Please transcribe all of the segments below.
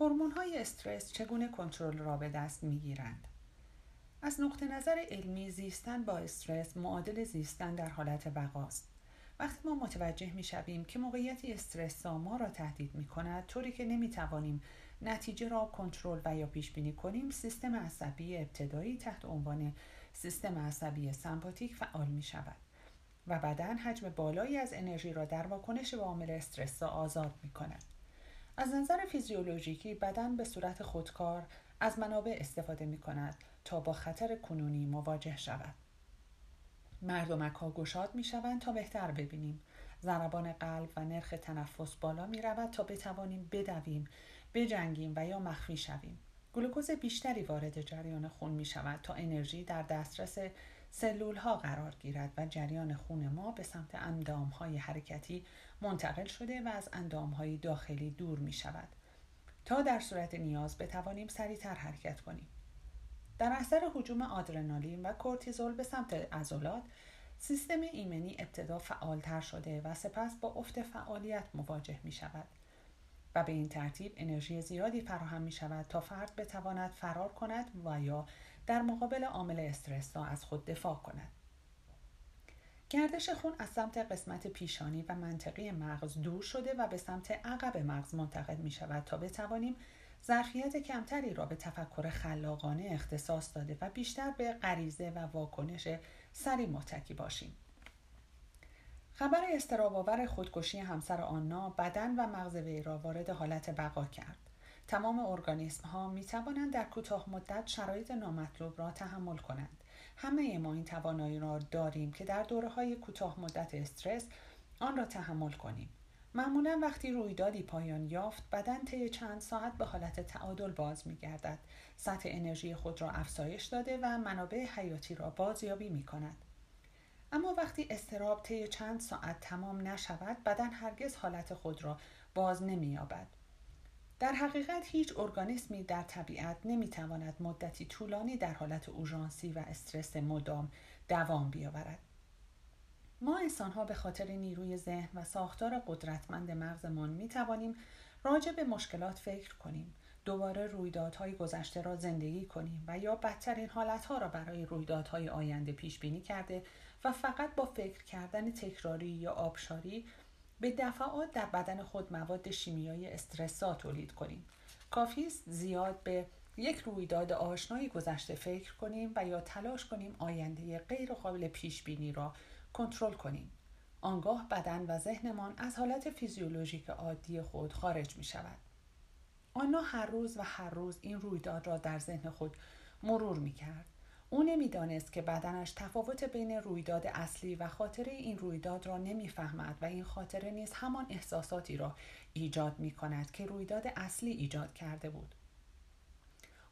هورمون‌های استرس چگونه کنترل را به دست می‌گیرند؟ از نقطه نظر علمی زیستن با استرس معادل زیستن در حالت بقاست. وقتی ما متوجه می‌شویم که موقعیتی استرس‌زا ما را تهدید می‌کند طوری که نمی‌توانیم نتیجه را کنترل و یا پیش‌بینی کنیم، سیستم عصبی ابتدایی تحت عنوان سیستم عصبی سمپاتیک فعال می‌شود و بدن حجم بالایی از انرژی را در واکنش به عامل استرس‌زا آزاد می‌کند. از نظر فیزیولوژیکی بدن به صورت خودکار از منابع استفاده می‌کند تا با خطر کنونی مواجه شود. مردمک‌ها گشاد می‌شوند تا بهتر ببینیم. ضربان قلب و نرخ تنفس بالا می‌رود تا بتوانیم بدویم، بجنگیم و یا مخفی شویم. گلوکوز بیشتری وارد جریان خون می‌شود تا انرژی در دسترس سلول‌ها قرار گیرد و جریان خون ما به سمت اندام‌های حرکتی منتقل شده و از اندام‌های داخلی دور می‌شود تا در صورت نیاز بتوانیم سریع‌تر حرکت کنیم. در اثر هجوم آدرنالین و کورتیزول به سمت عضلات، سیستم ایمنی ابتدا فعالتر شده و سپس با افت فعالیت مواجه می شود و به این ترتیب انرژی زیادی فراهم می شود تا فرد بتواند فرار کند و یا در مقابل عامل استرس‌زا از خود دفاع کند. گردش خون از سمت قسمت پیشانی و منطقه مغز دور شده و به سمت عقب مغز منتقل می شود تا بتوانیم ظرفیت کمتری را به تفکر خلاقانه اختصاص داده و بیشتر به غریزه و واکنش سریع متکی باشیم. خبر اضطراب‌آور خودکشی همسر آنا بدن و مغز وی را وارد حالت بقا کرد. تمام ارگانیسم‌ها می‌توانند در کوتاه مدت شرایط نامطلوب را تحمل کنند. همه ما این توانایی را داریم که در دوره‌های کوتاه مدت استرس آن را تحمل کنیم. معمولا وقتی رویدادی پایان یافت، بدن طی چند ساعت به حالت تعادل باز می‌گردد، سطح انرژی خود را افزایش داده و منابع حیاتی را بازیابی می‌کند. اما وقتی اضطراب طی چند ساعت تمام نشود، بدن هرگز حالت خود را باز نمی‌یابد. در حقیقت هیچ ارگانیسمی در طبیعت نمی‌تواند مدتی طولانی در حالت اورژانسی و استرس مدام دوام بیاورد. ما انسان‌ها به خاطر نیروی ذهن و ساختار قدرتمند مغزمان می‌توانیم راجع به مشکلات فکر کنیم، دوباره رویدادهای گذشته را زندگی کنیم و یا بدترین حالتها را برای رویدادهای آینده پیش‌بینی کرده و فقط با فکر کردن تکراری یا آبشاری به دفعات در بدن خود مواد شیمیایی استرس‌زا تولید کنیم. کافی است زیاد به یک رویداد آشنای گذشته فکر کنیم و یا تلاش کنیم آینده غیر قابل پیش‌بینی را کنترل کنیم. آنگاه بدن و ذهنمان از حالت فیزیولوژیک عادی خود خارج می شود. آنا هر روز این رویداد را در ذهن خود مرور می کرد. او نمی دانست که بدنش تفاوت بین رویداد اصلی و خاطره این رویداد را نمی فهمد و این خاطره نیز همان احساساتی را ایجاد می کند که رویداد اصلی ایجاد کرده بود.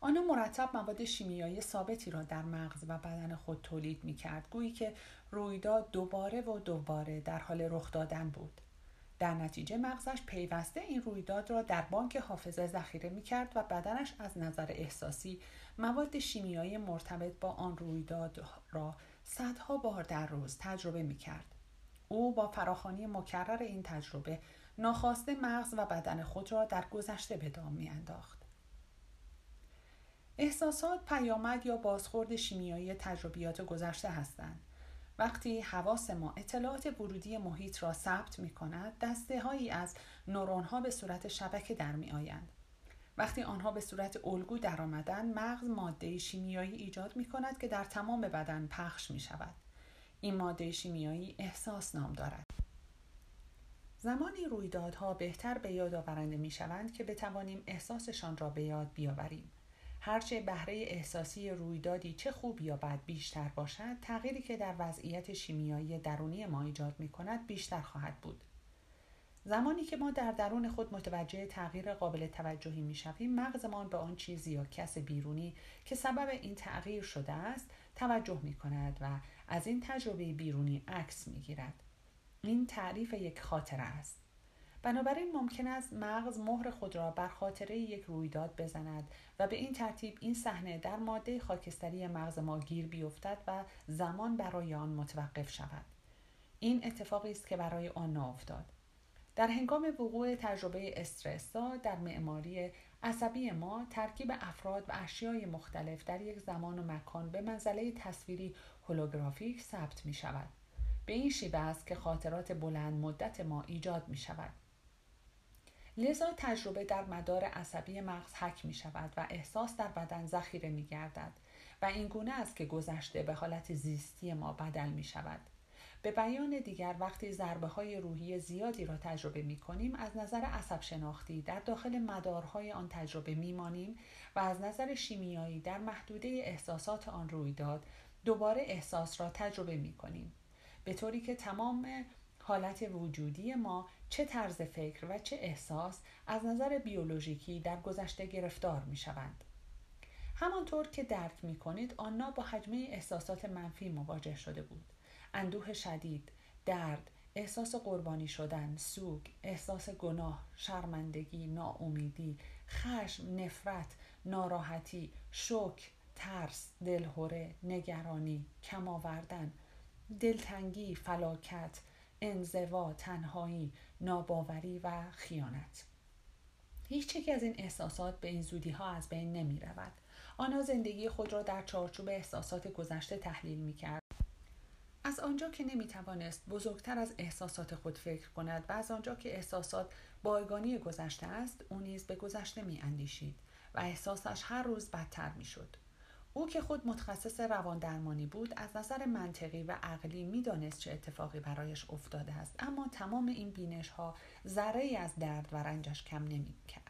آنها مرتب مواد شیمیایی ثابتی را در مغز و بدن خود تولید می‌کرد، گویی که رویداد دوباره و دوباره در حال رخ دادن بود. در نتیجه مغزش پیوسته این رویداد را در بانک حافظه ذخیره می‌کرد و بدنش از نظر احساسی مواد شیمیایی مرتبط با آن رویداد را صدها بار در روز تجربه می‌کرد. او با فراخوانی مکرر این تجربه ناخواسته مغز و بدن خود را در گذشته به دام می‌انداخت. احساسات پیامد یا بازخورد شیمیایی تجربیات گذشته هستند. وقتی حواس ما اطلاعات ورودی محیط را ثبت می کند، دسته‌هایی از نورون‌ها به صورت شبکه در می آیند. وقتی آنها به صورت الگو در آمدند، مغز ماده شیمیایی ایجاد می کند که در تمام بدن پخش می شود. این ماده شیمیایی احساس نام دارد. زمانی رویدادها بهتر به یاد آورنده می شوند که بتوانیم احساسشان را به یاد بیاوریم. هرچه بهره احساسی رویدادی چه خوب یا بد بیشتر باشد، تغییری که در وضعیت شیمیایی درونی ما ایجاد می کند بیشتر خواهد بود. زمانی که ما در درون خود متوجه تغییر قابل توجهی می شویم، مغزمان به آن چیزی یا کس بیرونی که سبب این تغییر شده است توجه می کند و از این تجربه بیرونی عکس می گیرد. این تعریف یک خاطره است. بنابراین ممکن است مغز مهر خود را بر خاطره یک رویداد بزند و به این ترتیب این صحنه در ماده خاکستری مغز ما گیر بیفتد و زمان برای آن متوقف شود. این اتفاقی است که برای آن افتاد. در هنگام وقوع تجربه استرس‌زا در معماری عصبی ما، ترکیب افراد و اشیای مختلف در یک زمان و مکان به منزله تصویری هولوگرافیک ثبت می شود. به این شیوه است که خاطرات بلند مدت ما ایجاد می شود. لذا تجربه در مدار عصبی مغز حک می شود و احساس در بدن ذخیره می گردد و این گونه است که گذشته به حالت زیستی ما بدل می شود. به بیان دیگر، وقتی ضربه‌های روحی زیادی را تجربه می‌کنیم، از نظر عصب شناختی در داخل مدارهای آن تجربه می‌مانیم و از نظر شیمیایی در محدوده احساسات آن رویداد دوباره احساس را تجربه می‌کنیم، به طوری که تمام حالت وجودی ما، چه طرز فکر و چه احساس، از نظر بیولوژیکی در گذشته گرفتار می‌شوند. همانطور که درک می‌کنید، آنها با حجمه احساسات منفی مواجه شده بود: اندوه شدید، درد، احساس قربانی شدن، سوگ، احساس گناه، شرمندگی، ناامیدی، خشم، نفرت، ناراحتی، شوک، ترس، دلهوره، نگرانی، کم آوردن، دلتنگی، فلاکت، انزوا، تنهایی، ناباوری و خیانت. هیچ یک از این احساسات به این زودی ها از بین نمی رود. آنها زندگی خود را در چارچوب احساسات گذشته تحلیل می کرد. از آنجا که نمیتوانست بزرگتر از احساسات خود فکر کند و از آنجا که احساسات بایگانی گذشته است، او نیز به گذشته می اندیشید و احساسش هر روز بدتر می شد. او که خود متخصص روان درمانی بود، از نظر منطقی و عقلی می دانست چه اتفاقی برایش افتاده است، اما تمام این بینش ها ذره‌ای از درد و رنجش کم نمی کرد.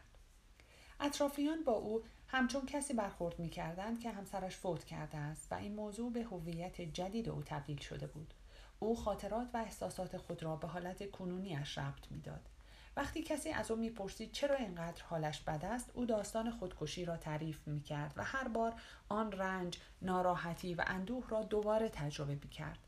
اطرافیان با او همچون کسی برخورد می‌کردند که همسرش فوت کرده است و این موضوع به هویت جدید او تبدیل شده بود. او خاطرات و احساسات خود را به حالت کنونی‌اش ربط می‌داد. وقتی کسی از او می‌پرسید چرا اینقدر حالش بد است، او داستان خودکشی را تعریف می‌کرد و هر بار آن رنج، ناراحتی و اندوه را دوباره تجربه می‌کرد.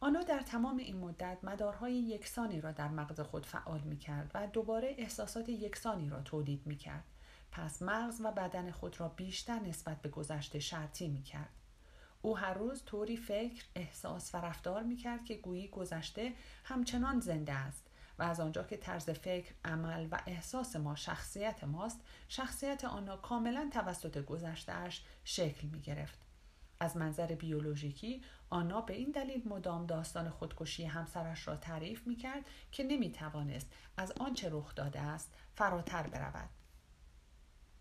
آنها در تمام این مدت مدارهای یکسانی را در مغز خود فعال می‌کرد و دوباره احساسات یکسانی را تولید می‌کرد. پس مغز و بدن خود را بیشتر نسبت به گذشته شرطی می‌کرد. او هر روز طوری فکر، احساس و رفتار می‌کرد که گویی گذشته همچنان زنده است و از آنجا که طرز فکر، عمل و احساس ما شخصیت ماست، شخصیت آنها کاملاً توسط گذشته‌اش شکل می‌گرفت. از منظر بیولوژیکی، آنها به این دلیل مدام داستان خودکشی همسرش را تعریف می‌کرد که نمی‌توانست از آنچه رخ داده است فراتر برود.